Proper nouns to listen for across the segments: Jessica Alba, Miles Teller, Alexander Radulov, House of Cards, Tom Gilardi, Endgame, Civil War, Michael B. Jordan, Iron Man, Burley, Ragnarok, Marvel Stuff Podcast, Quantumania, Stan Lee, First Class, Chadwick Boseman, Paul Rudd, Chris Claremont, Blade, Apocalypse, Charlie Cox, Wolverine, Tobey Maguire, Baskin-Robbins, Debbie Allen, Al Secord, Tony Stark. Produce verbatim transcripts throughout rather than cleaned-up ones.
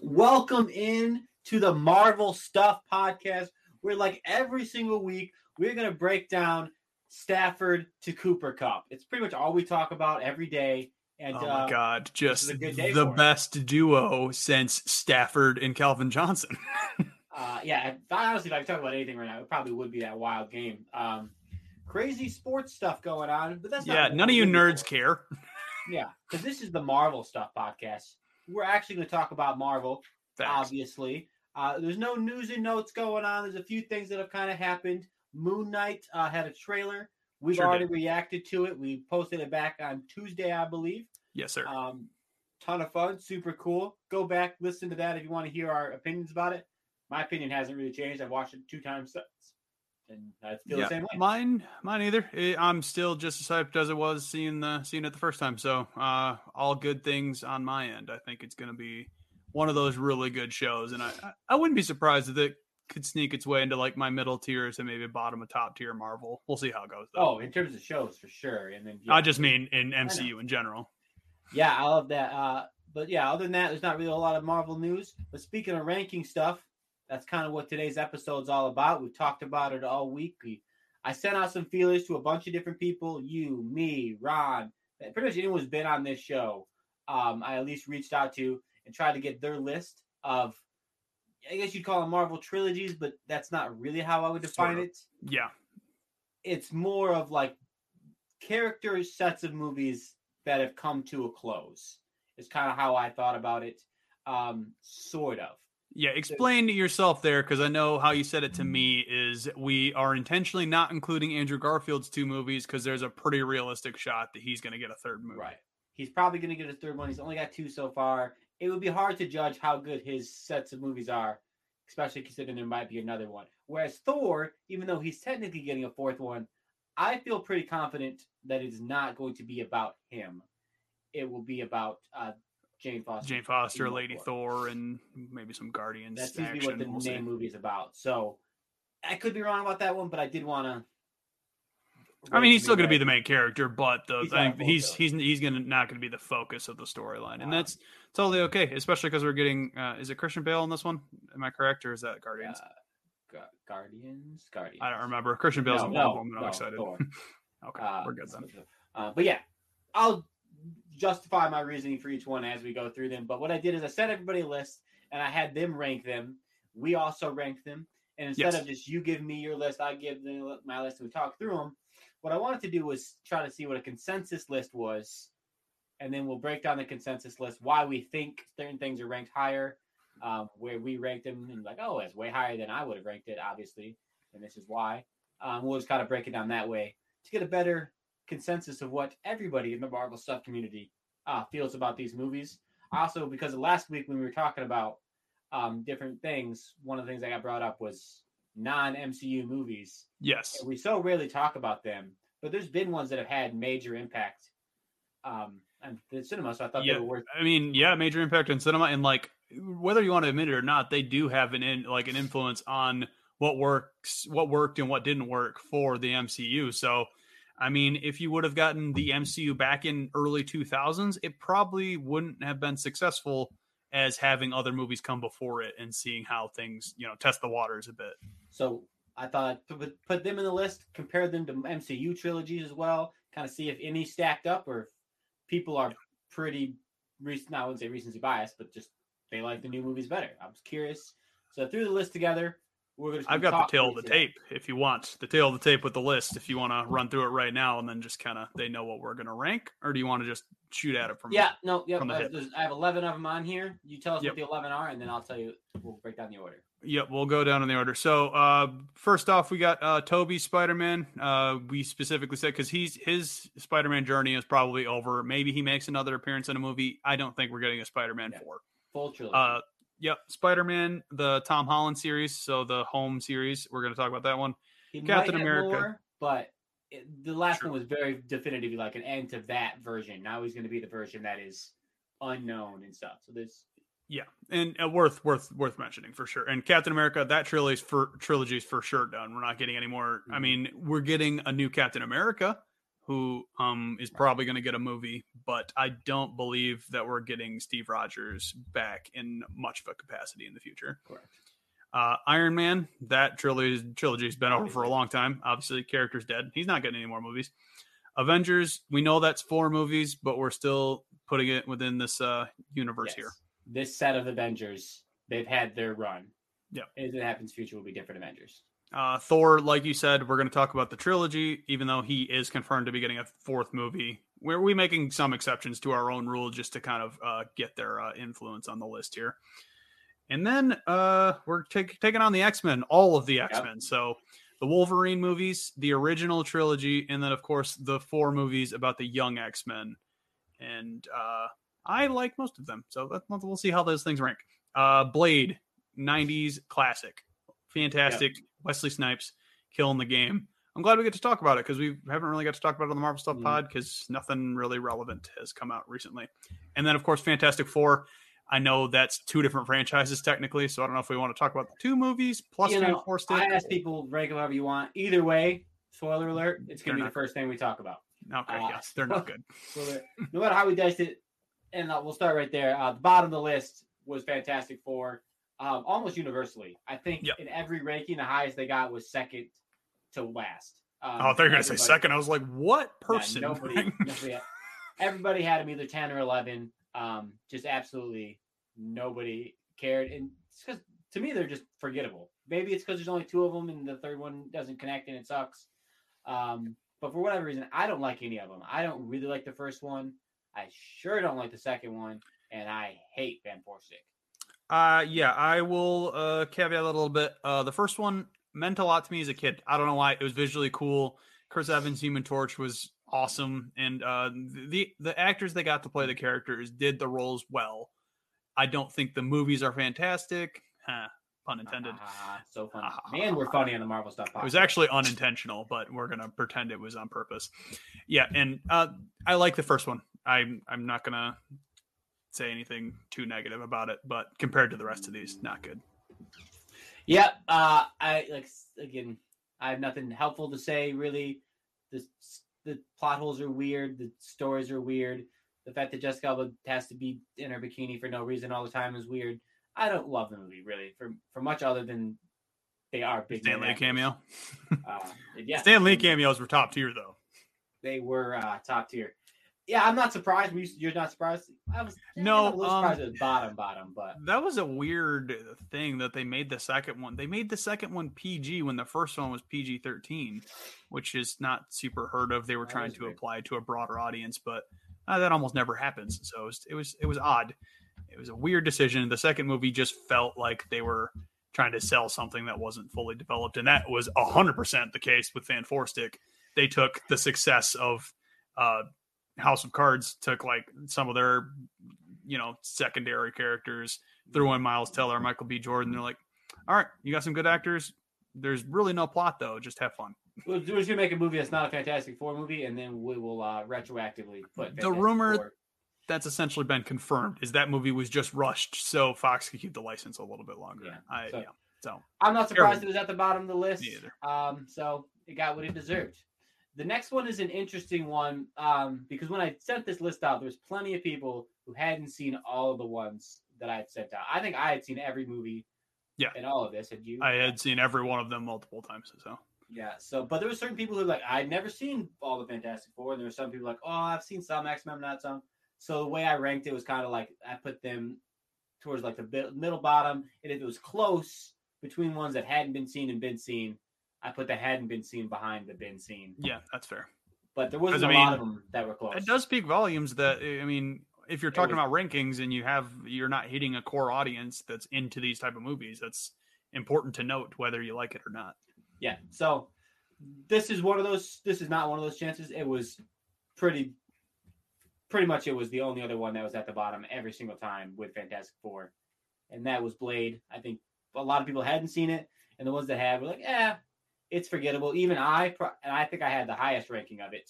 Welcome in to the Marvel Stuff Podcast, where like every single week, we're going to break down Stafford to Cooper Cup. It's pretty much all we talk about every day. And, oh, my uh, God. Just the best it. duo since Stafford and Calvin Johnson. uh, yeah, honestly, if I could talk about anything right now, it probably would be that wild game. Um, crazy sports stuff going on. But that's Yeah, not none of you nerds care. Yeah, because this is the Marvel Stuff Podcast. We're actually going to talk about Marvel, Thanks. obviously. Uh, there's no news and notes going on. There's a few things that have kind of happened. Moon Knight uh, had a trailer. We've sure already did. reacted to it. We posted it back on Tuesday, I believe. Yes, sir. Um, ton of fun. Super cool. Go back, listen to that if you want to hear our opinions about it. My opinion hasn't really changed. I've watched it two times since. And I feel yeah. the same way. Mine, mine either. I'm still just as hyped as it was seeing the seeing it the first time. So uh, all good things on my end. I think it's going to be one of those really good shows, and I, I wouldn't be surprised if it could sneak its way into like my middle tiers and maybe bottom of top tier Marvel. We'll see how it goes, though. Oh, in terms of shows, for sure. And then yeah. I just mean in M C U in general. Yeah, I love that. Uh, but yeah, other than that, there's not really a lot of Marvel news. But speaking of ranking stuff. That's kind of what today's episode is all about. We've talked about it all week. We, I sent out some feelers to a bunch of different people. You, me, Ron, pretty much anyone who's been on this show, um, I at least reached out to and tried to get their list of, I guess you'd call them Marvel trilogies, but that's not really how I would define it. Yeah. It's more of like character sets of movies that have come to a close. It's kind of how I thought about it, um, sort of. Yeah, explain to yourself there, because I know how you said it to me is we are intentionally not including Andrew Garfield's two movies because there's a pretty realistic shot that he's going to get a third movie. Right. He's probably going to get a third one. He's only got two so far. It would be hard to judge how good his sets of movies are, especially considering there might be another one. Whereas Thor, even though he's technically getting a fourth one, I feel pretty confident that it's not going to be about him. It will be about... Uh, Jane Foster, Jane Foster, Lady Thor, and maybe some Guardians. That seems to be what the we'll main see. movie is about. So I could be wrong about that one, but I did want to. I mean, he's still going to be the main character, but the he's I think he's, he's he's he's going to not going to be the focus of the storyline, wow. and that's totally okay. Especially because we're getting uh, is it Christian Bale in this one? Am I correct, or is that Guardians? Uh, Guardians, Guardians. I don't remember. Christian Bale's no, in no, one of them. I'm no, excited. okay, uh, we're good then. Uh, but yeah, I'll. justify my reasoning for each one as we go through them. But what I did is I sent everybody a list and I had them rank them. We also ranked them. And instead yes. of just you give me your list, I give them my list and we talk through them. What I wanted to do was try to see what a consensus list was. And then we'll break down the consensus list, why we think certain things are ranked higher, um, where we ranked them and like, oh, it's way higher than I would have ranked it, obviously. And this is why. Um, we'll just kind of break it down that way to get a better consensus of what everybody in the Marvel Stuff community uh, feels about these movies. Also, because of last week when we were talking about um, different things, one of the things I got brought up was non-M C U movies. Yes. And we so rarely talk about them, but there's been ones that have had major impact um, on the cinema, so I thought yeah. they were worth it. I mean, yeah, major impact on cinema, and like, whether you want to admit it or not, they do have an in, like an influence on what works, what worked and what didn't work for the M C U, so I mean, if you would have gotten the M C U back in early two thousands, it probably wouldn't have been successful as having other movies come before it and seeing how things, you know, test the waters a bit. So I thought put them in the list, compare them to M C U trilogies as well, kind of see if any stacked up or if people are pretty recent. I wouldn't say recency bias, but just they like the new movies better. I was curious. So I threw the list together. We're gonna I've got the tail of the today. tape if you want. The tail of the tape with the list if you want to run through it right now and then just kind of they know what we're going to rank, or do you want to just shoot at it from Yeah, no, yep. From I, I have eleven of them on here. You tell us yep. what the eleven are and then I'll tell you we'll break down the order. Yep, we'll go down in the order. So, uh, first off, we got uh Tobey Spider-Man. Uh, we specifically said cuz he's his Spider-Man journey is probably over. Maybe he makes another appearance in a movie. I don't think we're getting a Spider-Man yeah. four. Full trilogy. Uh, Yep. Spider-Man, the Tom Holland series. So the home series. We're going to talk about that one. He Captain America. More, but it, the last sure. one was very definitively like an end to that version. Now he's going to be the version that is unknown and stuff. So this. Yeah. And uh, worth, worth, worth mentioning for sure. And Captain America, that trilogy for trilogy is for sure done. We're not getting any more. Mm-hmm. I mean, we're getting a new Captain America who um, is probably going to get a movie, but I don't believe that we're getting Steve Rogers back in much of a capacity in the future. Correct. Uh, Iron Man, that trilogy, trilogy's been over for a long time. Obviously, character's dead. He's not getting any more movies. Avengers, we know that's four movies, but we're still putting it within this uh, universe yes. here. This set of Avengers, they've had their run. Yeah. As it happens, future will be different Avengers. Uh, Thor, like you said, we're going to talk about the trilogy, even though he is confirmed to be getting a fourth movie. We're we making some exceptions to our own rule just to kind of uh, get their uh, influence on the list here. And then uh, we're take, taking on the X-Men, all of the X-Men. Yep. So the Wolverine movies, the original trilogy, and then, of course, the four movies about the young X-Men. And uh, I like most of them. So we'll see how those things rank. Uh, Blade, nineties classic. Fantastic. Yep. Wesley Snipes killing the game. I'm glad we get to talk about it because we haven't really got to talk about it on the Marvel Stuff mm-hmm. pod because nothing really relevant has come out recently. And then, of course, Fantastic Four. I know that's two different franchises technically, so I don't know if we want to talk about the two movies plus you know, four I ask people, rank them however you want. Either way, spoiler alert, it's going to be not, the first thing we talk about. Okay, uh, yes, they're not good. No matter how we diced it, and uh, we'll start right there. Uh, the bottom of the list was Fantastic Four. Um, almost universally. I think yep. in every ranking, the highest they got was second to last. Um, oh, they're going to say second. I was like, what person? Yeah, nobody, nobody had, everybody had them either ten or eleven. Um, just absolutely nobody cared. And it's because to me, they're just forgettable. Maybe it's because there's only two of them and the third one doesn't connect and it sucks. Um, but for whatever reason, I don't like any of them. I don't really like the first one. I sure don't like the second one. And I hate Van Forstick. Uh, yeah, I will uh, caveat a little bit. Uh, the first one meant a lot to me as a kid. I don't know why. It was visually cool. Chris Evans, Human Torch was awesome. And uh, the, the actors they got to play the characters did the roles well. I don't think the movies are fantastic. Huh, pun intended. Uh, so funny. Uh, Man, we're funny on the Marvel Stuff Podcast. It was actually unintentional, but we're going to pretend it was on purpose. Yeah, and uh, I like the first one. I'm, I'm not going to say anything too negative about it, but compared to the rest of these, not good. Yeah, uh I like again, I have nothing helpful to say really. The the plot holes are weird, the stories are weird. The fact that Jessica Alba has to be in her bikini for no reason all the time is weird. I don't love the movie really for for much other than they are big. Stan Lee cameo. uh, yeah. Stan Lee cameos were top tier though. They were uh, top tier. Yeah, I'm not surprised. You're not surprised? I was no, I was a little um, surprised at the bottom, bottom, but... That was a weird thing that they made the second one. They made the second one P G when the first one was P G thirteen, which is not super heard of. They were that trying to weird. apply to a broader audience, but uh, that almost never happens. So it was, it was it was odd. It was a weird decision. The second movie just felt like they were trying to sell something that wasn't fully developed, and that was one hundred percent the case with Van Forstick. They took the success of... Uh, House of Cards, took like some of their, you know, secondary characters, threw in Miles Teller, Michael B. Jordan. They're like, all right, you got some good actors. There's really no plot though. Just have fun. We're just gonna make a movie that's not a Fantastic Four movie, and then we will uh, retroactively put Fantastic the rumor Four. That's essentially been confirmed is that movie was just rushed so Fox could keep the license a little bit longer. Yeah, I, so, yeah. so I'm not surprised Terrible. It was at the bottom of the list. Me either. Um, so it got what it deserved. The next one is an interesting one um, because when I sent this list out, there was plenty of people who hadn't seen all of the ones that I had sent out. I think I had seen every movie yeah. in all of this. Had you? I had seen every one of them multiple times. So yeah. So, but there were certain people who were like, I'd never seen all the Fantastic Four. And there were some people like, oh, I've seen some X-Men, not some. So the way I ranked it was kind of like I put them towards like the middle bottom. And if it was close between ones that hadn't been seen and been seen, I put the hadn't been seen behind the been seen. Yeah, that's fair. But there wasn't I mean, a lot of them that were close. It does speak volumes that, I mean, if you're talking was, about rankings and you have, you're not hitting a core audience that's into these type of movies, that's important to note whether you like it or not. Yeah. So this is one of those, this is not one of those chances. It was pretty, pretty much it was the only other one that was at the bottom every single time with Fantastic Four. and that was Blade. I think a lot of people hadn't seen it, and the ones that had were like, eh, it's forgettable. Even I, pro- and I think I had the highest ranking of it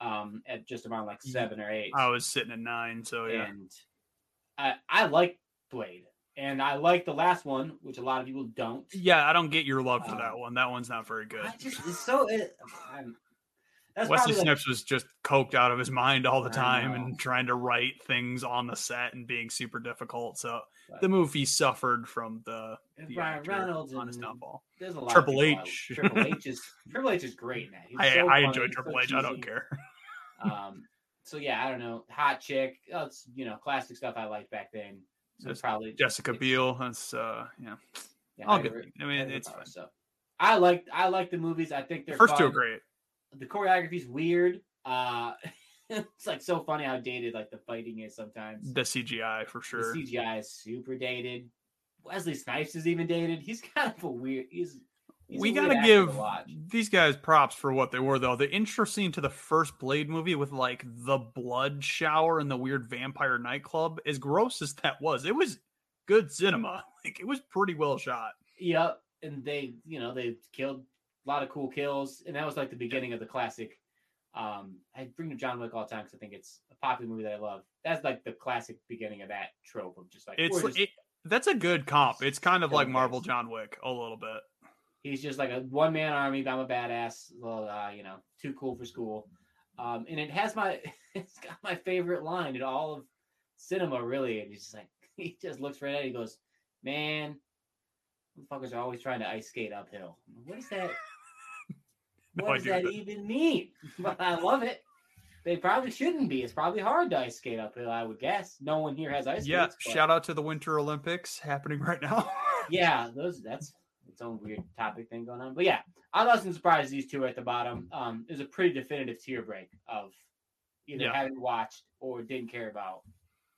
um, at just about like seven or eight. I was sitting at nine, so yeah. And I, I like Blade, and I like the last one, which a lot of people don't. Yeah, I don't get your love for um, that one. That one's not very good. I just, it's so... It, I'm, That's Wesley Snipes like, was just coked out of his mind all the time and trying to write things on the set and being super difficult. So but, the movie suffered from the, the Ryan Reynolds on his downfall. There's a lot Triple of H. I, Triple H is Triple H is great in that. He's I, so I enjoy Triple so H. Cheesy. I don't care. um. So yeah, I don't know. Hot chick. Oh, it's you know classic stuff I liked back then. So that's probably Jessica just, Biel. That's uh yeah. yeah all I, good. I mean, it's fun. So I like I like the movies. I think they're first fun. Two are great. The choreography's weird. Uh, it's like so funny how dated like the fighting is sometimes. The C G I for sure. The C G I is super dated. Wesley Snipes is even dated. He's kind of a weird. He's, he's we a gotta weird give to these guys props for what they were though. The intro scene to the first Blade movie with like the blood shower and the weird vampire nightclub, as gross as that was, it was good cinema. Like it was pretty well shot. Yep, and they you know they killed. A lot of cool kills, and that was like the beginning of the classic. Um, I bring to John Wick all the time because I think it's a popular movie that I love. That's like the classic beginning of that trope of just like it's just, it, that's a good comp. It's kind of like Marvel John Wick a little bit. He's just like a one man army. But I'm a badass. Well, uh, you know, too cool for school. Um, and it has my it's got my favorite line in all of cinema, really. And he's just like he just looks right at it. He goes, "Man, motherfuckers are always trying to ice skate uphill." What is that? What no, does that even mean? But I love it. They probably shouldn't be. It's probably hard to ice skate uphill, I would guess. No one here has ice skates. Yeah, but... shout out to the Winter Olympics happening right now. yeah, those that's its own weird topic thing going on. But yeah, I wasn't surprised these two are at the bottom. Um, it was a pretty definitive tier break of either yeah. haven't watched or didn't care about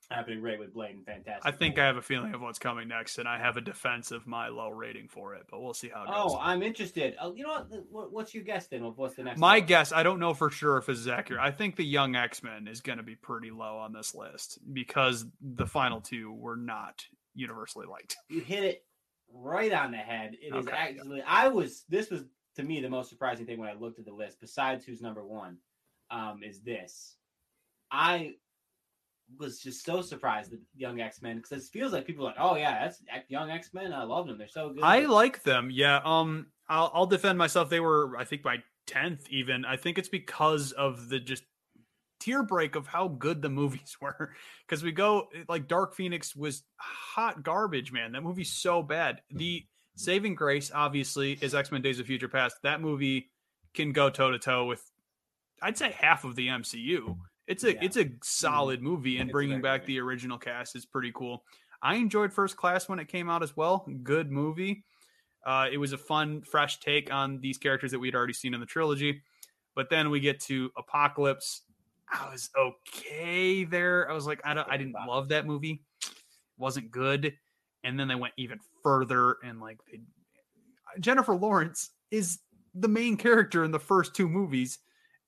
happening right with Blade and Fantastic. I think Four. I have a feeling of what's coming next, and I have a defense of my low rating for it, but we'll see how it goes. Oh, I'm interested. Uh, you know what? What's your guess then? What's the next? My one? guess, I don't know for sure if this is accurate. I think the Young X-Men is going to be pretty low on this list because the final two were not universally liked. You hit it right on the head. It okay. is actually, I was, this was to me the most surprising thing when I looked at the list, besides who's number one, um, is this. I, was just so surprised that Young X-Men, because it feels like people are like, oh yeah, that's Young X-Men. I love them. They're so good. I like them. Yeah. Um, I'll, I'll defend myself. They were, I think my tenth even, I think it's because of the just tier break of how good the movies were. Cause we go like Dark Phoenix was hot garbage, man. That movie's so bad. The saving grace obviously is X-Men Days of Future Past. That movie can go toe to toe with, I'd say half of the M C U. It's a yeah. it's a solid movie, and it's bringing back movie. The original cast is pretty cool. I enjoyed First Class when it came out as well. Good movie. Uh, it was a fun, fresh take on these characters that we'd already seen in the trilogy. But then we get to Apocalypse. I was okay there. I was like, I don't, I didn't love that movie. It wasn't good. And then they went even further, and like they, Jennifer Lawrence is the main character in the first two movies,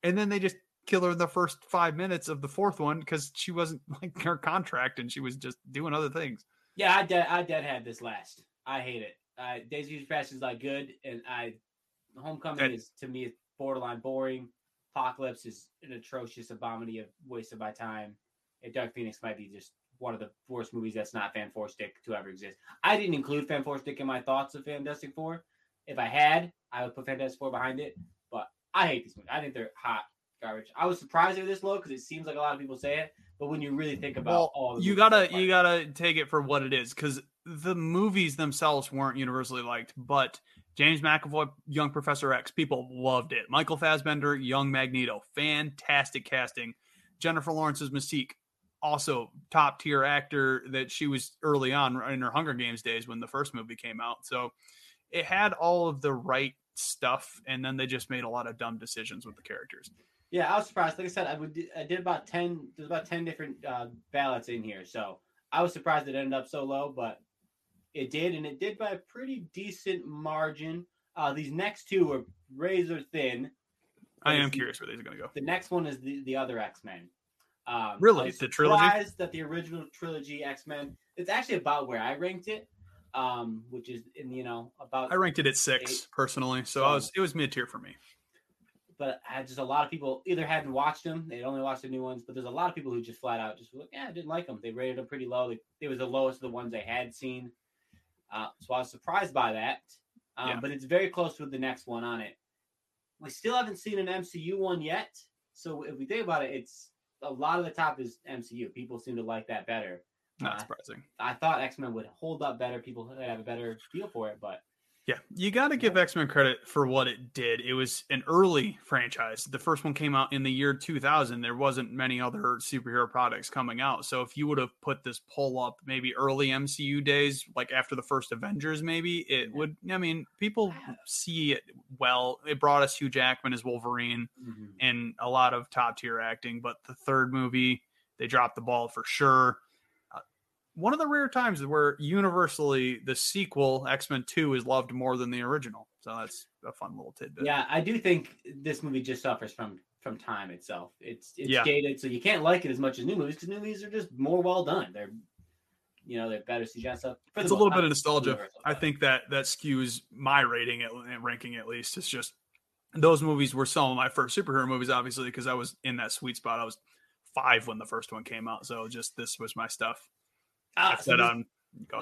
and then they just. Kill her in the first five minutes of the fourth one because she wasn't like her contract and she was just doing other things. Yeah, I dead, I dead had this last. I hate it. Uh, Days of Future Past is like good, and I Homecoming and, is to me borderline boring. Apocalypse is an atrocious abomination of waste of my time. And Dark Phoenix might be just one of the worst movies that's not Fantastic Four to ever exist. I didn't include Fantastic in my thoughts of Fantastic Four. If I had, I would put Fantastic Four behind it. But I hate these movies. I think they're hot. Garbage. I was surprised they were this low because it seems like a lot of people say it, but when you really think about well, all the you gotta you gotta take it for what it is because the movies themselves weren't universally liked. But James McAvoy, Young Professor X, people loved it. Michael Fassbender, Young Magneto, fantastic casting. Jennifer Lawrence's Mystique, also top tier actor that she was early on in her Hunger Games days when the first movie came out. So it had all of the right stuff, and then they just made a lot of dumb decisions with the characters. Yeah, I was surprised. Like I said, I would I did about ten. There's about ten different uh, ballots in here, so I was surprised it ended up so low, but it did, and it did by a pretty decent margin. Uh, these next two are razor thin. I am curious where these are going to go. The next one is the, the other X-Men, Um, really? The trilogy? I'm surprised that the original trilogy, X-Men, it's actually about where I ranked it, um, which is, in you know, about... I ranked it at six, eight. personally, so, so I was it was mid-tier for me. But I just a lot of people either hadn't watched them, they'd only watched the new ones, but there's a lot of people who just flat out just were like, yeah, I didn't like them. They rated them pretty low. They, it was the lowest of the ones I had seen. Uh, so I was surprised by that. Um, yeah. But it's very close with the next one on it. We still haven't seen an M C U one yet. So if we think about it, it's a lot of the top is M C U. People seem to like that better. Not uh, surprising. I thought X-Men would hold up better. People would have a better feel for it, but. Yeah, you got to give X-Men credit for what it did. It was an early franchise. The first one came out in the year two thousand. There wasn't many other superhero products coming out. So if you would have put this pull up maybe early M C U days, like after the first Avengers, maybe it would. I mean, people see it well. It brought us Hugh Jackman as Wolverine mm-hmm. and a lot of top tier acting. But the third movie, they dropped the ball for sure. One of the rare times where universally the sequel X-Men two is loved more than the original. So that's a fun little tidbit. Yeah. I do think this movie just suffers from, from time itself. It's it's yeah. dated. So you can't like it as much as new movies because new movies are just more well done. They're, you know, they're better C G I stuff. It's a little bit of nostalgia. I think that that skews my rating and ranking. At least it's just, those movies were some of my first superhero movies, obviously, because I was in that sweet spot. I was five when the first one came out. So just, this was my stuff. Ah, so this, on.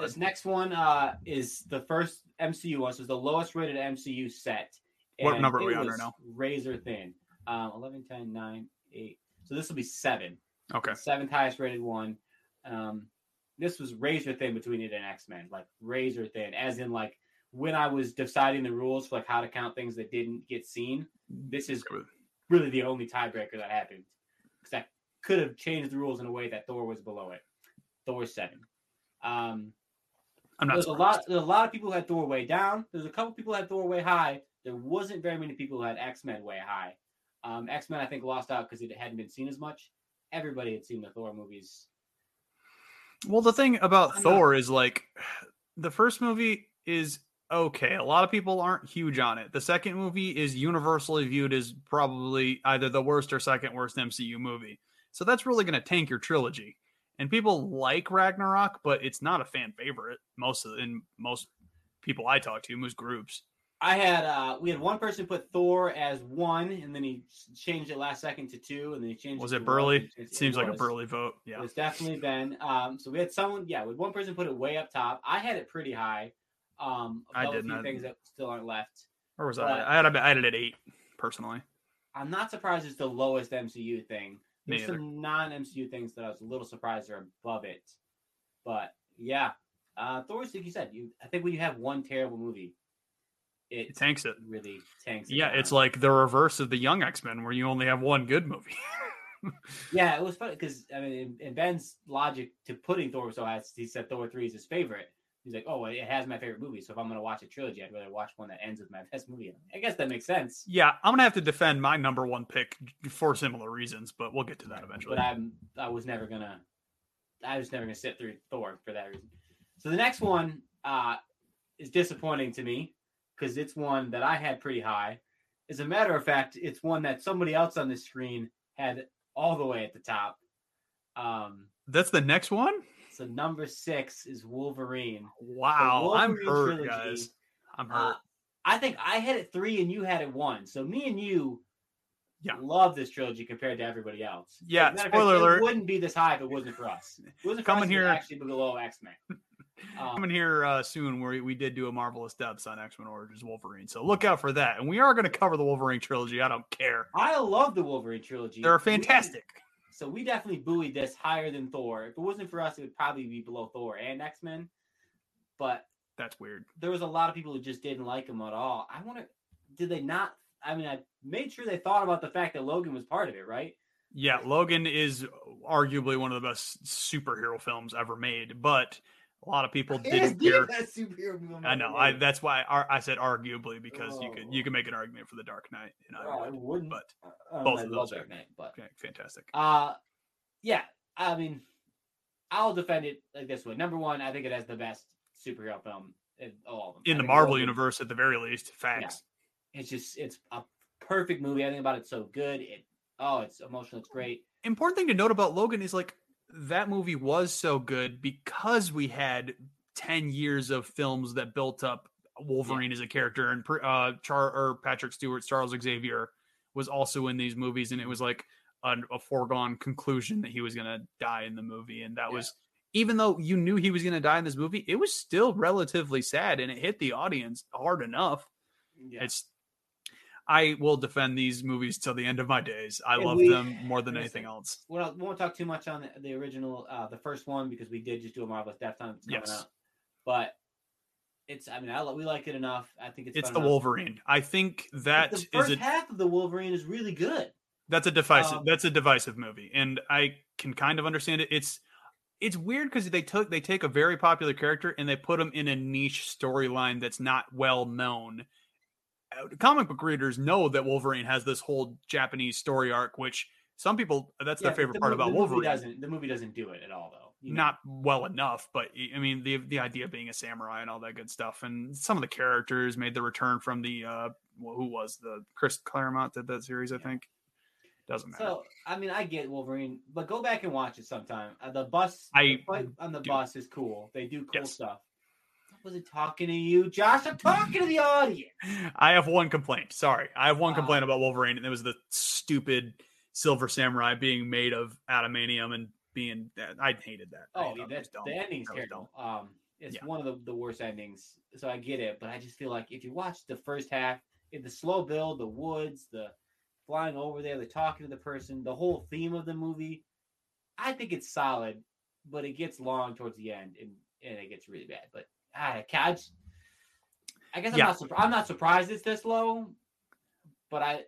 this next one uh, is the first M C U one, so it's the lowest rated M C U set. What number are we on right now? Razor thin. Um, eleven, ten, nine, eight. So this will be seven. Okay. Seventh highest rated one. Um, this was razor thin between it and X-Men, like razor thin, as in like when I was deciding the rules for like how to count things that didn't get seen. This is really the only tiebreaker that happened because I could have changed the rules in a way that Thor was below it. Thor seven. Um, I'm not there's surprised. a lot. There's a lot of people who had Thor way down. There's a couple people who had Thor way high. There wasn't very many people who had X-Men way high. Um, X-Men I think lost out because it hadn't been seen as much. Everybody had seen the Thor movies. Well, the thing about I'm Thor not... is like the first movie is okay. A lot of people aren't huge on it. The second movie is universally viewed as probably either the worst or second worst M C U movie. So that's really going to tank your trilogy. And people like Ragnarok, but it's not a fan favorite. Most of in most people I talk to, most groups. I had uh, we had one person put Thor as one, and then he changed it last second to two, and then he changed. Was it, it Burley? It seems it like a Burley vote. Yeah, it's definitely Ben. Um, so we had someone. Yeah, with one person put it way up top. I had it pretty high. Um, I did not. Things that still aren't left. Where was but I? I had I had it at eight personally. I'm not surprised it's the lowest M C U thing. There's some non-M C U things that I was a little surprised are above it. But, yeah. Uh, Thor, like you said, you, I think when you have one terrible movie, it, it tanks it. Really tanks it. Yeah, down. It's like the reverse of the Young X-Men where you only have one good movie. Yeah, it was funny because, I mean, in, in Ben's logic to putting Thor so high, he said Thor three is his favorite. He's like, oh, it has my favorite movie, so if I'm going to watch a trilogy, I'd rather watch one that ends with my best movie. I guess that makes sense. Yeah, I'm going to have to defend my number one pick for similar reasons, but we'll get to that eventually. But I'm, I was never going to I was never going to sit through Thor for that reason. So the next one uh, is disappointing to me because it's one that I had pretty high. As a matter of fact, it's one that somebody else on this screen had all the way at the top. Um, That's the next one? So number six is Wolverine. Wow, Wolverine I'm hurt, trilogy. guys. I'm hurt. Uh, I think I had it three and you had it one. So me and you yeah. love this trilogy compared to everybody else. Yeah, spoiler fact, alert. It wouldn't be this high if it wasn't for us. It wasn't for Coming us, here. actually below X-Men. Um, Coming here uh, soon, where we did do a Marvelous Depths on X-Men Origins Wolverine. So look out for that. And we are going to cover the Wolverine trilogy. I don't care. I love the Wolverine trilogy. They're fantastic. We- So we definitely buoyed this higher than Thor. If it wasn't for us, it would probably be below Thor and X-Men. But that's weird. There was a lot of people who just didn't like him at all. I wonder, did they not? I mean, I made sure they thought about the fact that Logan was part of it, right? Yeah, Logan is arguably one of the best superhero films ever made, but a lot of people didn't care. That superhero movie I know. I, that's why I, I said arguably because oh. you could you can make an argument for The Dark Knight. And I oh, would, I wouldn't. But I both of those are Dark Knight, but okay, fantastic. Uh, yeah. I mean, I'll defend it like this way. Number one, I think it has the best superhero film in all of them. In I the Marvel Logan, universe, at the very least. Facts. Yeah. It's just it's a perfect movie. I think about it so good. It oh, it's emotional. It's great. important thing to note about Logan is like that movie was so good because we had ten years of films that built up Wolverine yeah. as a character, and uh, Char or Patrick Stewart's Charles Xavier was also in these movies, and it was like a, a foregone conclusion that he was going to die in the movie. And that yeah. was, even though you knew he was going to die in this movie, it was still relatively sad, and it hit the audience hard enough. Yeah. It's, I will defend these movies till the end of my days. I and love we, them more than anything else. We won't, we won't talk too much on the, the original, uh, the first one, because we did just do a Marvel Stuff Podcast. Yes. Out. But it's, I mean, I, we like it enough. I think it's It's the enough. Wolverine. I think that the first is a, half of the Wolverine is really good. That's a divisive, um, that's a divisive movie. And I can kind of understand it. It's, it's weird because they took, they take a very popular character and they put him in a niche storyline that's not well known. Comic book readers know that Wolverine has this whole Japanese story arc, which some people, that's yeah, their favorite the part movie, about the Wolverine. Movie doesn't, the movie doesn't do it at all, though. You know? Not well enough, but I mean, the the idea of being a samurai and all that good stuff, and some of the characters made the return from the, uh, who was the Chris Claremont did that series, I yeah. think. Doesn't matter. So, I mean, I get Wolverine, but go back and watch it sometime. Uh, the bus, I, the fight on the dude. bus is cool. They do cool yes. stuff. Was it talking to you, Josh? I'm talking to the audience. I have one complaint. Sorry, I have one wow. complaint about Wolverine, and it was the stupid Silver Samurai being made of adamantium and being. I hated that. Oh, yeah, that's the ending's terrible. Um, it's yeah. one of the, the worst endings. So I get it, but I just feel like if you watch the first half, in the slow build, the woods, the flying over there, the talking to the person, the whole theme of the movie, I think it's solid, but it gets long towards the end, and and it gets really bad, but. I, I guess I'm, yeah. not, I'm not surprised it's this low, but I.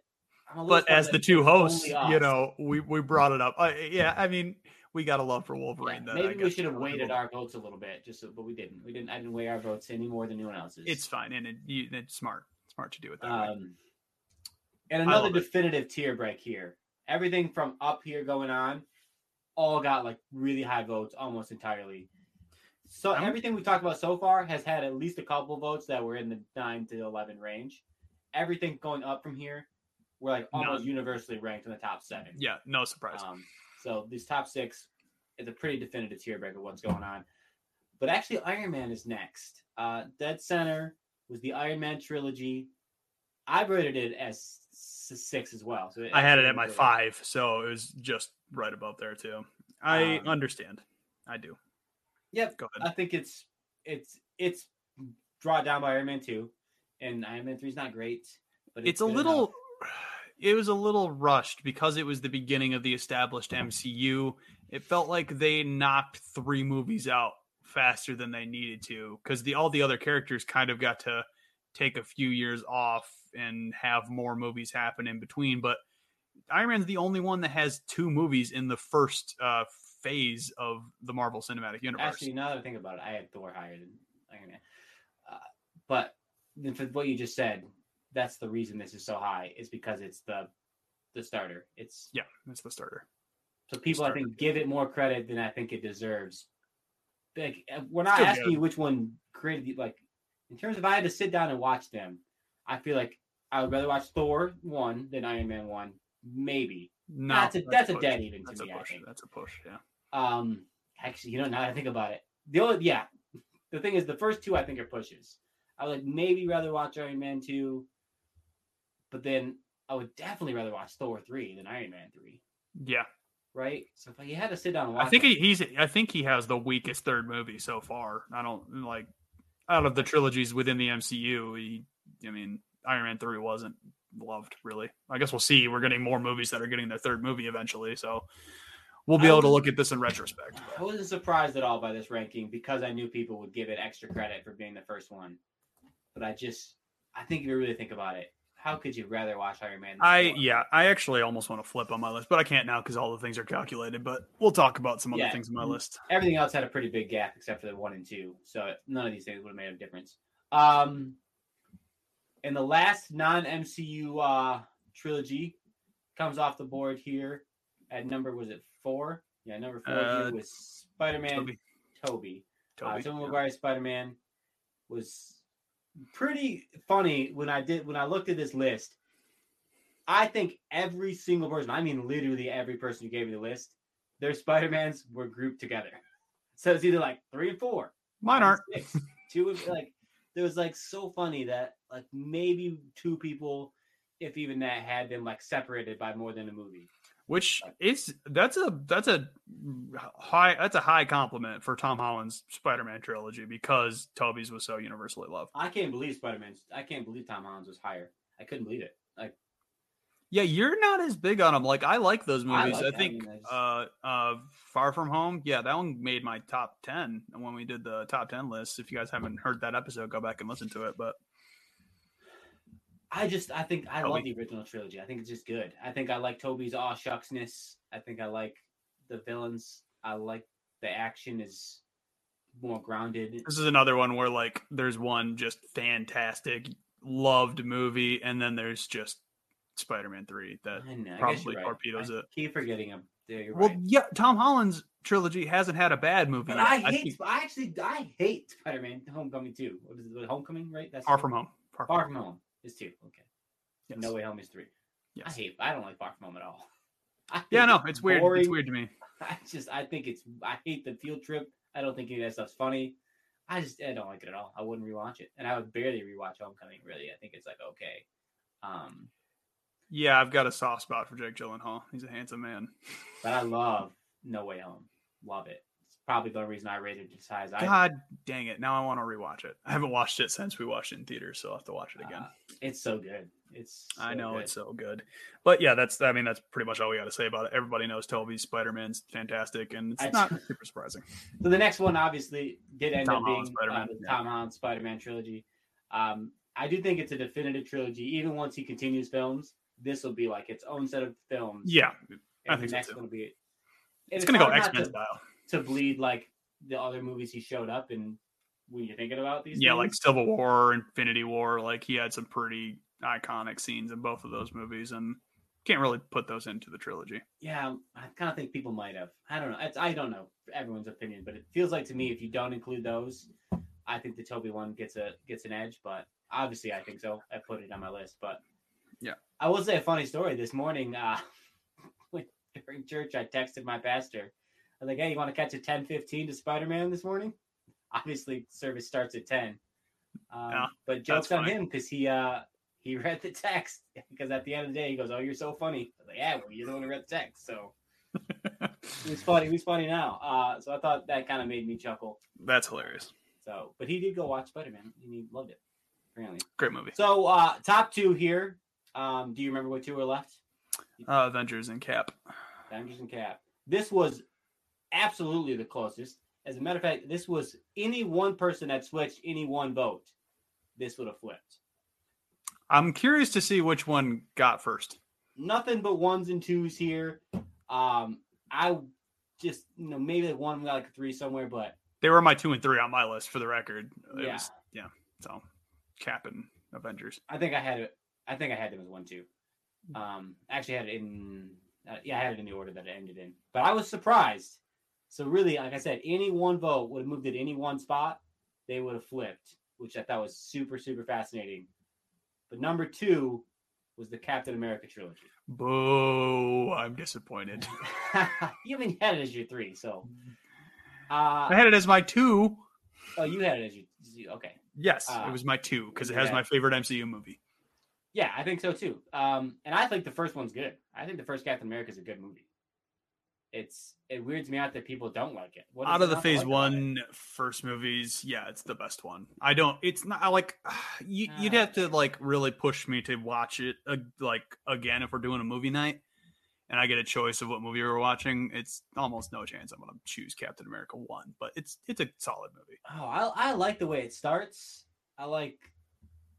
I'm a but as the two hosts, you know, we, we brought it up. Uh, yeah, I mean, we got a love for Wolverine. Yeah, that, maybe I we should have weighted little... our votes a little bit, just so, but we didn't. We didn't. I didn't weigh our votes any more than anyone else's. It's fine, and it, you, it's smart, smart to do it that um, way. And another definitive it. tier break here. Everything from up here going on, all got like really high votes, almost entirely. So everything we talked about so far has had at least a couple votes that were in the nine to eleven range. Everything going up from here, we're like almost no. universally ranked in the top seven. Yeah, no surprise. Um, so these top six is a pretty definitive tier break of what's going on. But actually, Iron Man is next. Uh, Dead Center was the Iron Man trilogy. I rated it as six as well. So I had it at my five, so it was just right above there too. I um, understand. I do. Yep, go ahead. I think it's it's it's brought down by Iron Man two, and Iron Man three is not great, but it's, it's a little. Enough. It was a little rushed because it was the beginning of the established M C U. It felt like they knocked three movies out faster than they needed to, because the all the other characters kind of got to take a few years off and have more movies happen in between. But Iron Man's the only one that has two movies in the first. Uh, phase of the Marvel Cinematic Universe. Actually, now that I think about it, I had Thor higher than Iron Man. Uh, but for what you just said, that's the reason this is so high, is because it's the the starter. It's yeah, it's the starter. So people, starter. I think, give it more credit than I think it deserves. Like, we're not Still asking good. you which one created the, like, in terms of I had to sit down and watch them, I feel like I would rather watch Thor one than Iron Man one, maybe. No, that's a, that's that's a dead even to that's me, a push. I think. That's a push, yeah. Um, actually, you know, now that I think about it, the only, yeah, the thing is, the first two I think are pushes. I would maybe rather watch Iron Man two, but then I would definitely rather watch Thor three than Iron Man three. Yeah, right. So if you had to sit down and watch, I think he, he's, I think he has the weakest third movie so far. I don't like out of the trilogies within the M C U. He, I mean, Iron Man three wasn't loved, really. I guess we'll see. We're getting more movies that are getting their third movie eventually, so we'll be able to look at this in retrospect. I wasn't surprised at all by this ranking because I knew people would give it extra credit for being the first one. But I just, I think if you really think about it, how could you rather watch Iron Man? I yeah, I actually almost want to flip on my list, but I can't now because all the things are calculated. But we'll talk about some other yeah, things on my list. Everything else had a pretty big gap except for the one and two, so none of these things would have made a difference. Um. And the last non-M C U uh, trilogy comes off the board here at number, was it four? Yeah, number four uh, here was Spider-Man Tobey. Tobey. Tobey uh, Tobey Maguire yeah. Spider-Man was pretty funny when I did when I looked at this list. I think every single person, I mean literally every person who gave me the list, their Spider-Mans were grouped together. So it's either like three and four. Mine aren't. Six, two of, like, it was like so funny that like maybe two people, if even that, had been like separated by more than a movie. Which is that's a that's a high that's a high compliment for Tom Holland's Spider-Man trilogy, because Tobey's was so universally loved. I can't believe Spider-Man's. I can't believe Tom Holland's was higher. I couldn't believe it. Like, yeah, you're not as big on them. Like, I like those movies. I, like I think I mean, I just... uh, uh, Far From Home. Yeah, that one made my top ten when we did the top ten list. If you guys haven't heard that episode, go back and listen to it. But I just, I think I Toby. love the original trilogy. I think it's just good. I think I like Toby's aw shucksness. I think I like the villains. I like the action is more grounded. This is another one where like there's one just fantastic, loved movie, and then there's just Spider-Man three that I know, probably I torpedoes right. it. I keep forgetting him. Right. Well, yeah, Tom Holland's trilogy hasn't had a bad movie. But I hate. I, keep... I actually, I hate Spider-Man Homecoming too. What is it? Homecoming, right? That's Far from Home. Far from, Far from Home. home. Is two. Okay. Yes. No Way Home is three. Yes. I hate I don't like Far From Home at all. Yeah, no, it's, it's weird. Boring. It's weird to me. I just I think it's I hate the field trip. I don't think any of that stuff's funny. I just I don't like it at all. I wouldn't rewatch it. And I would barely rewatch Homecoming, really. I think it's like okay. Um Yeah, I've got a soft spot for Jake Gyllenhaal. He's a handsome man. But I love No Way Home. Love it. Probably the reason I rated it as high as I. God dang it! Now I want to rewatch it. I haven't watched it since we watched it in theaters, so I'll have to watch it again. Uh, it's so good. It's so I know good. It's so good. But yeah, that's I mean that's pretty much all we got to say about it. Everybody knows Tobey's Spider-Man's fantastic, and it's I, not super surprising. So the next one obviously did end Tom up being uh, the Tom Holland Spider-Man trilogy. Um, I do think it's a definitive trilogy. Even once he continues films, this will be like its own set of films. Yeah, I and think the next so one will be. It's, it's going to go X-Men to, style. To bleed like the other movies he showed up in when you're thinking about these yeah things. Like Civil War, Infinity War, like he had some pretty iconic scenes in both of those movies, and can't really put those into the trilogy. Yeah, I kind of think people might have I don't know it's, I don't know everyone's opinion, but it feels like to me if you don't include those, I think the Tobey one gets a gets an edge. But obviously I think so. I put it on my list. But yeah, I will say a funny story this morning. Uh during church I texted my pastor. I was like, hey, you want to catch a ten fifteen to Spider-Man this morning? Obviously, service starts at ten. Um, yeah, but joke's on funny. him because he uh, he read the text. Because at the end of the day, he goes, oh, you're so funny. I was like, yeah, well, you're the one who read the text. So who's funny? Who's funny now? Uh, so I thought that kind of made me chuckle. That's hilarious. So, but he did go watch Spider-Man, and he loved it, apparently. Great movie. So uh, top two here. Um, do you remember what two were left? Uh, Avengers and Cap. Avengers and Cap. This was... absolutely the closest. As a matter of fact, this was any one person that switched any one vote, this would have flipped. I'm curious to see which one got first. Nothing but ones and twos here. Um, I just, you know, maybe like one got like a three somewhere, but they were my two and three on my list for the record. It yeah. was, yeah. So Cap and Avengers. I think I had it. I think I had them as one, two. Um, actually had it in, uh, yeah, I had it in the order that it ended in, but I was surprised. So really, like I said, any one vote would have moved at any one spot. They would have flipped, which I thought was super, super fascinating. But number two was the Captain America trilogy. Boo! I'm disappointed. You haven't had it as your three, so. Uh, I had it as my two. Oh, you had it as your, okay. Yes, uh, it was my two, because it has my favorite M C U movie. Yeah, I think so too. Um, and I think the first one's good. I think the first Captain America is a good movie. It's it weirds me out that people don't like it. What out of the phase like one first movies, yeah, it's the best one. I don't. It's not I like you, ah, you'd have to like really push me to watch it uh, like again if we're doing a movie night, and I get a choice of what movie we're watching. It's almost no chance I'm gonna choose Captain America one, but it's it's a solid movie. Oh, I I like the way it starts. I like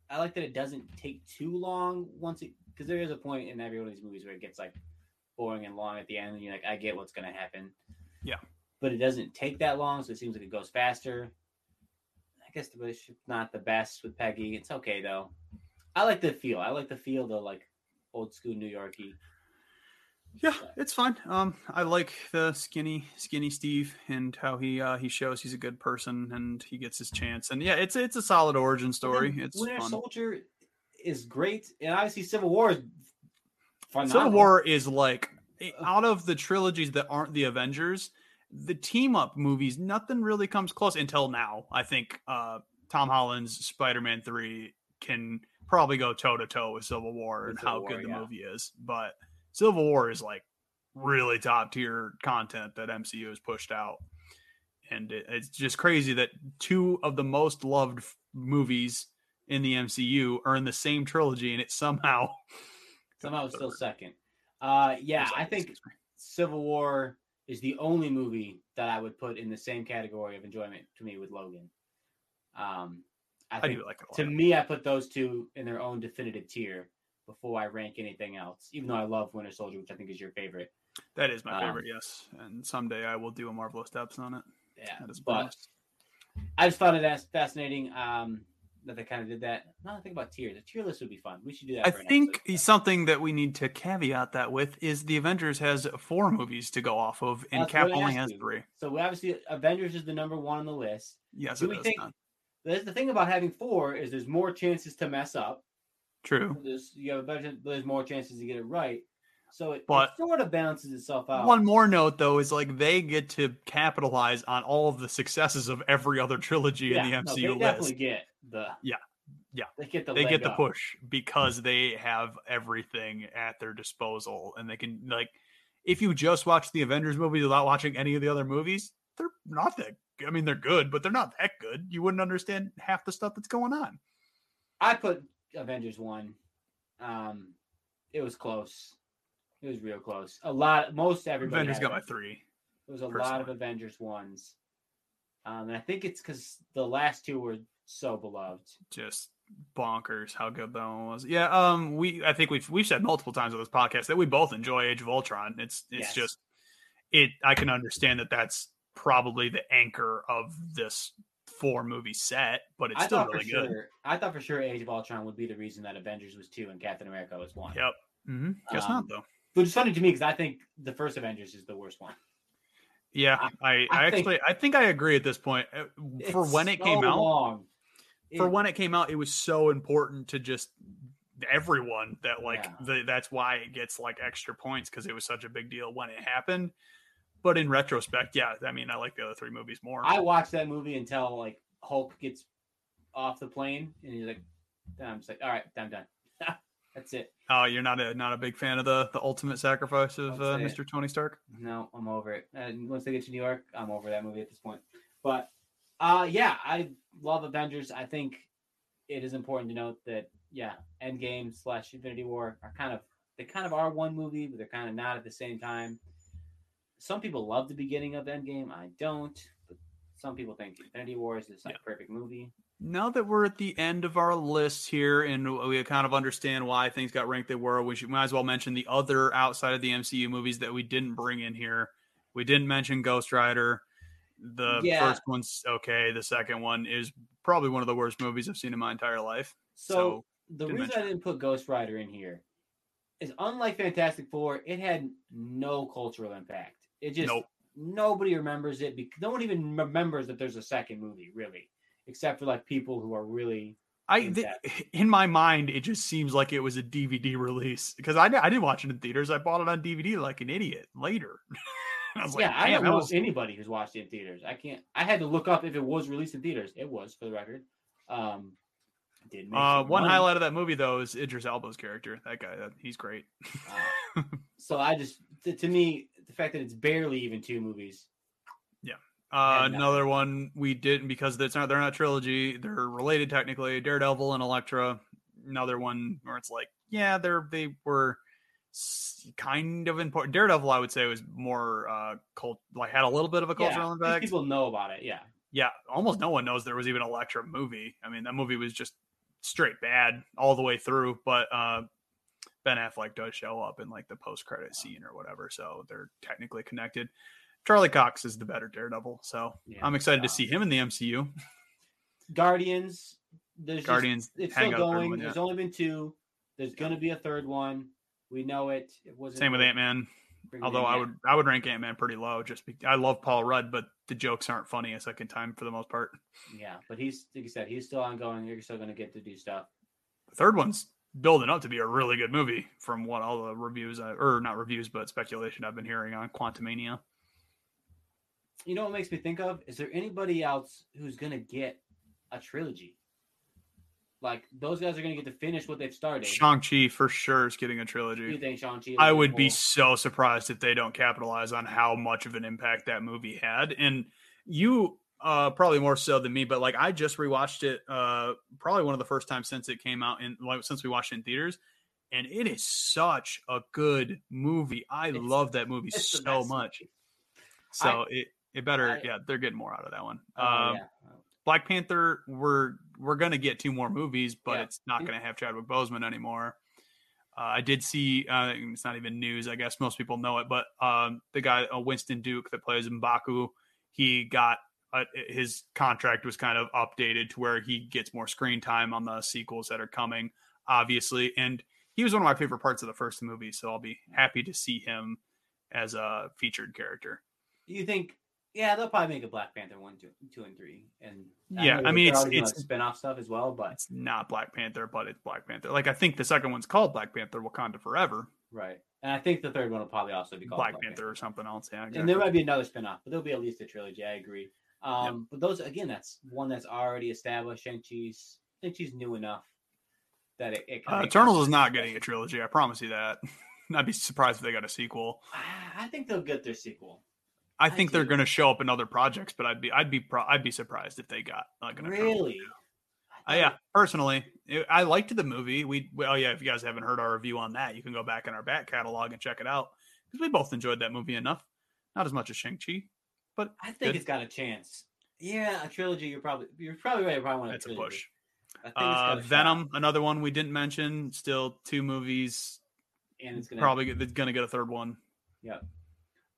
I like that it doesn't take too long once it because there is a point in every one of these movies where it gets like. boring and long at the end, and you're like, I get what's going to happen. Yeah. But it doesn't take that long, so it seems like it goes faster. I guess the relationship's not the best with Peggy. It's okay, though. I like the feel. I like the feel, though, like old school New Yorkie. Yeah, so. It's fine. Um, I like the skinny, skinny Steve and how he uh, he shows he's a good person and he gets his chance. And yeah, it's it's a solid origin story. It's Winter fun. Soldier is great, and obviously Civil War is Phenomenal. Civil War is like, out of the trilogies that aren't the Avengers, the team up movies, nothing really comes close until now. I think uh, Tom Holland's Spider-Man three can probably go toe to toe with Civil War and how good the movie is. But Civil War is like really top tier content that M C U has pushed out. And it, it's just crazy that two of the most loved f- movies in the M C U are in the same trilogy, and it somehow somehow it's still second. Uh, yeah, I think Civil War is the only movie that I would put in the same category of enjoyment to me with Logan. Um, I, think, I do like it a lot. To me, I put those two in their own definitive tier before I rank anything else, even though I love Winter Soldier, which I think is your favorite. That is my um, favorite, yes. And someday I will do a Marvelous Steps on it. Yeah, that is but I just thought it fascinating um, that they kind of did that. Now I think about tiers. A tier list would be fun. We should do that. I for think something that we need to caveat that with is the Avengers has four movies to go off of, and That's Cap only has you. three. So obviously, Avengers is the number one on the list. Yes, do it we is think not. The thing about having four is there's more chances to mess up. True. There's, you have a better, there's more chances to get it right. So it, it sort of balances itself out. One more note, though, is like they get to capitalize on all of the successes of every other trilogy yeah, in the M C U no, they definitely list. Get the yeah, yeah. They get the they get the up. push because they have everything at their disposal, and they can like if you just watch the Avengers movies without watching any of the other movies, they're not that. I mean, they're good, but they're not that good. You wouldn't understand half the stuff that's going on. I put Avengers one. Um, it was close. It was real close. A lot, most everybody. Avengers got my three. There was a personally. lot of Avengers ones, um, and I think it's because the last two were so beloved. Just bonkers how good that one was. Yeah, um, we I think we've we've said multiple times on this podcast that we both enjoy Age of Ultron. It's it's yes. just it. I can understand that that's probably the anchor of this four movie set, but it's I still really good. Sure, I thought for sure Age of Ultron would be the reason that Avengers was two and Captain America was one. Yep. Mm-hmm. Guess um, not though. Which is funny to me because I think the first Avengers is the worst one. Yeah, I, I, I, I actually think, I think I agree at this point. For when it so came out, long. for it, when it came out, it was so important to just everyone that like yeah. the, that's why it gets like extra points because it was such a big deal when it happened. But in retrospect, yeah, I mean, I like the other three movies more. I watched that movie until like Hulk gets off the plane and he's like, I'm just like, all right, I'm done. That's it. Oh, you're not a not a big fan of the, the ultimate sacrifice of uh, Mister Tony Stark? No, I'm over it. And once they get to New York, I'm over that movie at this point. But uh, yeah, I love Avengers. I think it is important to note that yeah, Endgame slash Infinity War are kind of they kind of are one movie, but they're kind of not at the same time. Some people love the beginning of Endgame. I don't, but some people think Infinity War is this like yeah. perfect movie. Now that we're at the end of our list here and we kind of understand why things got ranked they were, we should might as well mention the other outside of the M C U movies that we didn't bring in here. We didn't mention Ghost Rider. The yeah. first one's okay. The second one is probably one of the worst movies I've seen in my entire life. So, so the reason mention. I didn't put Ghost Rider in here is unlike Fantastic Four, it had no cultural impact. It just, nope. nobody remembers it. Because, no one even remembers that there's a second movie, really. Except for like people who are really, I th- in my mind it just seems like it was a D V D release because I I didn't watch it in theaters. I bought it on D V D like an idiot later. I was yeah, like, I don't know was... anybody who's watched it in theaters. I can't. I had to look up if it was released in theaters. It was, for the record. Um, did make uh, one money. Highlight of that movie though is Idris Elba's character. That guy, that, he's great. uh, so I just to, to me the fact that it's barely even two movies. Uh, another one we didn't because it's not, they're not trilogy. They're related technically. Daredevil and Elektra. Another one where it's like, yeah, they're, they were kind of important. Daredevil, I would say, was more uh, cult, like had a little bit of a cultural yeah, impact. People know about it. Yeah. Yeah. Almost no one knows there was even an Elektra movie. I mean, that movie was just straight bad all the way through, but uh, Ben Affleck does show up in like the post credit scene or whatever. So they're technically connected. Charlie Cox is the better Daredevil, so yeah, I'm excited uh, to see him in the M C U. Guardians, there's Guardians, just, it's still going. One, yeah. There's only been two. There's yeah. gonna be a third one. We know it. It wasn't same with Ant Man. Although Ant-Man. I would, I would rank Ant Man pretty low. Just be, I love Paul Rudd, but the jokes aren't funny a second time for the most part. Yeah, but he's like you said, he's still ongoing. You're still gonna get to do stuff. The third one's building up to be a really good movie from what all the reviews, I, or not reviews, but speculation I've been hearing on Quantumania. You know what makes me think of? Is there anybody else who's going to get a trilogy? Like, those guys are going to get to finish what they've started. Shang-Chi for sure is getting a trilogy. You think Shang-Chi? I would be so surprised if they don't capitalize on how much of an impact that movie had. And you, uh, probably more so than me, but like, I just rewatched it, uh, probably one of the first times since it came out in, like, since we watched it in theaters. And it is such a good movie. I it's, love that movie so much. Movie. So I, it, it better, I, yeah, they're getting more out of that one. Oh, um, yeah. Black Panther, we're we're gonna get two more movies, but yeah. it's not gonna have Chadwick Boseman anymore. Uh, I did see uh, it's not even news, I guess most people know it, but um, the guy uh, Winston Duke that plays M'Baku, he got uh, his contract was kind of updated to where he gets more screen time on the sequels that are coming, obviously. And he was one of my favorite parts of the first movie, so I'll be happy to see him as a featured character. You think? Yeah, they'll probably make a Black Panther one, two, two and three, and I yeah, I mean it's it's spinoff stuff as well, but it's not Black Panther, but it's Black Panther. Like, I think the second one's called Black Panther: Wakanda Forever, right? And I think the third one will probably also be called Black, Black Panther, Panther or something else. Yeah, exactly. And there might be another spinoff, but there'll be at least a trilogy. I agree. Um, yep. But those again, that's one that's already established. Shang-Chi's, Shang-Chi's new enough that it. it uh, Eternals is not getting a trilogy. I promise you that. I'd be surprised if they got a sequel. I think they'll get their sequel. I think I they're going to show up in other projects, but I'd be, I'd be, pro- I'd be surprised if they got like an really. I uh, yeah, personally, it, I liked the movie. We, well, yeah. If you guys haven't heard our review on that, you can go back in our back catalog and check it out because we both enjoyed that movie enough. Not as much as Shang-Chi, but I think good. It's got a chance. Yeah, a trilogy. You're probably, you're probably right. You probably want That's a, a push. I think uh, it's Venom, shot. Another one we didn't mention. Still two movies, and it's gonna probably it's going to get a third one. Yeah.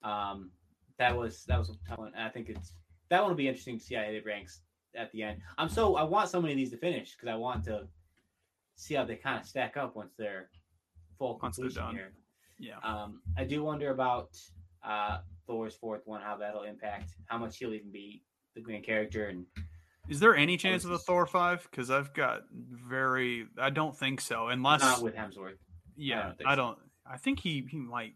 Um. That was that was a tough one. I think it's that one will be interesting to see how it ranks at the end. I'm so I want so many of these to finish because I want to see how they kind of stack up once they're full completion once they're done. Here. Yeah, um, I do wonder about uh, Thor's fourth one, how that'll impact how much he'll even be the main character. And is there any chance of a Thor five? Because I've got very I don't think so. Unless not with Hemsworth. Yeah, I don't. Think, I, don't, so. I think he he might.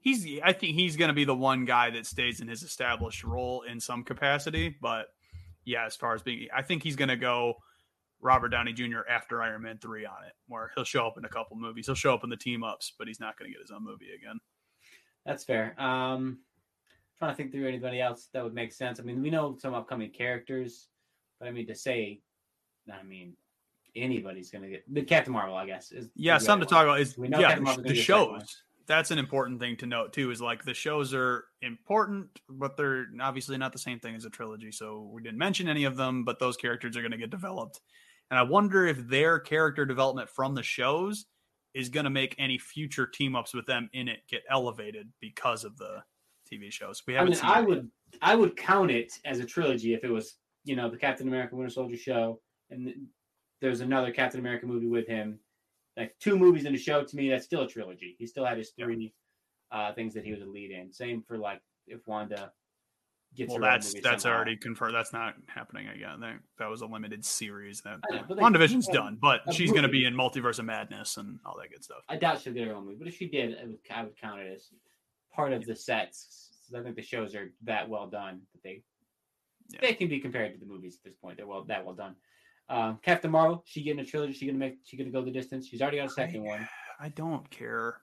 He's, I think he's going to be the one guy that stays in his established role in some capacity. But yeah, as far as being, I think he's going to go Robert Downey Junior after Iron Man three on it, where he'll show up in a couple movies. He'll show up in the team ups, but he's not going to get his own movie again. That's fair. Um, trying to think through anybody else that would make sense. I mean, we know some upcoming characters, but I mean, to say, I mean, anybody's going to get, but Captain Marvel, I guess. Is yeah, something to talk about is, we know yeah, the, the shows. That's an important thing to note too, is like the shows are important, but they're obviously not the same thing as a trilogy. So we didn't mention any of them, but those characters are going to get developed. And I wonder if their character development from the shows is going to make any future team ups with them in it get elevated because of the T V shows. We haven't I mean, seen I it would, yet. I would count it as a trilogy if it was, you know, the Captain America Winter Soldier show. And there's another Captain America movie with him. Like two movies in a show, to me, that's still a trilogy. He still had his three uh, things that he was a lead in. Same for like if Wanda gets. Well, that's that's somehow. already confirmed. That's not happening again. That that was a limited series. That know, like, WandaVision's yeah, done, but she's going to be in Multiverse of Madness and all that good stuff. I doubt she'll get her own movie, but if she did, I would, I would count it as part of yeah. the sets. So I think the shows are that well done that they yeah. they can be compared to the movies at this point. They're well that well done. Um, Captain Marvel, she getting a trilogy. She gonna make. She gonna go the distance. She's already got a second I, one. I don't care.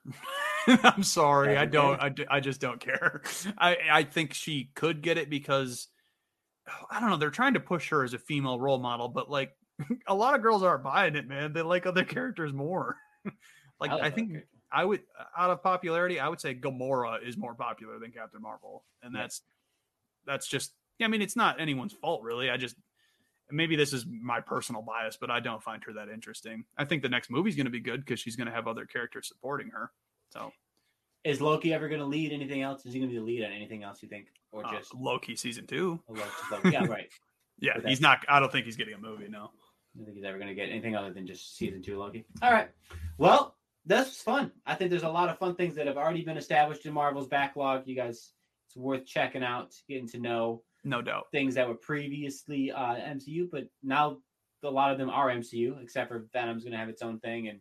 I'm sorry. I don't. I, I just don't care. I I think she could get it because I don't know. They're trying to push her as a female role model, but like a lot of girls aren't buying it, man. They like other characters more. like I, I think character. I would out of popularity, I would say Gamora is more popular than Captain Marvel, and that's yeah. that's just. I mean, it's not anyone's fault, really. I just. Maybe this is my personal bias, but I don't find her that interesting. I think the next movie is going to be good because she's going to have other characters supporting her. So, is Loki ever going to lead anything else? Is he going to be the lead on anything else? You think, or just uh, Loki season two? Loki, yeah, right. yeah, he's not. I don't think he's getting a movie. No, I don't think he's ever going to get anything other than just season two Loki. All right. Well, that's fun. I think there's a lot of fun things that have already been established in Marvel's backlog. You guys, it's worth checking out, getting to know. No doubt. Things that were previously uh, M C U, but now a lot of them are M C U, except for Venom's going to have its own thing. And,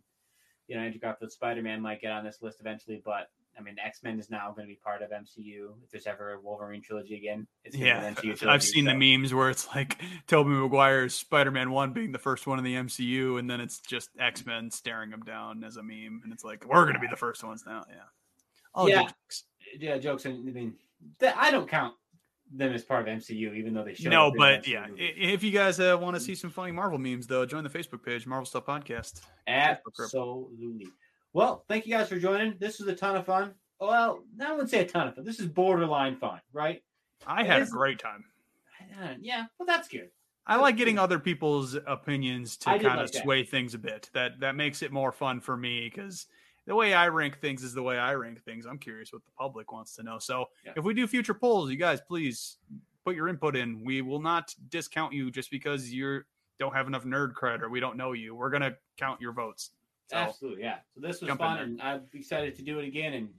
you know, Andrew Garfield's Spider-Man might get on this list eventually. But, I mean, X-Men is now going to be part of M C U. If there's ever a Wolverine trilogy again, it's going to yeah, be an M C U trilogy. I've seen so. the memes where it's like Tobey Maguire's Spider-Man one being the first one in the M C U, and then it's just X-Men staring him down as a meme. And it's like, we're going to be the first ones now. Yeah. All yeah. jokes. Yeah, jokes. I mean, I don't count them as part of M C U, even though they show no, but yeah. Movies. If you guys uh, want to see some funny Marvel memes, though, join the Facebook page, Marvel Stuff Podcast. Absolutely. Well, thank you guys for joining. This was a ton of fun. Well, I wouldn't say a ton of fun. This is borderline fun, right? I had a great time. Yeah, well, that's good. I like getting other people's opinions to kind of sway things a bit. That that makes it more fun for me, because the way I rank things is the way I rank things. I'm curious what the public wants to know. So yeah. if we do future polls, you guys, please put your input in. We will not discount you just because you don't have enough nerd cred or we don't know you. We're going to count your votes. So, absolutely, yeah. So this was fun, and I'm excited to do it again and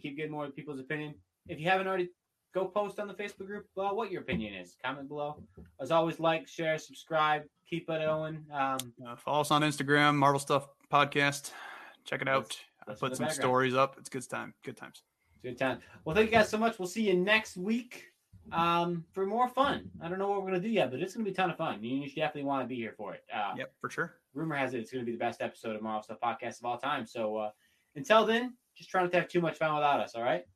keep getting more people's opinion. If you haven't already, go post on the Facebook group uh, what your opinion is. Comment below. As always, like, share, subscribe. Keep it going. Um, uh, follow us on Instagram, Marvel Stuff Podcast. Check it out. I put some stories up. It's good time. Good times. It's good time. Well, thank you guys so much. We'll see you next week um, for more fun. I don't know what we're going to do yet, but it's going to be a ton of fun. You, you should definitely want to be here for it. Uh, yep, for sure. Rumor has it it's going to be the best episode of Marvel Stuff Podcast of all time. So uh, until then, just try not to have too much fun without us, all right?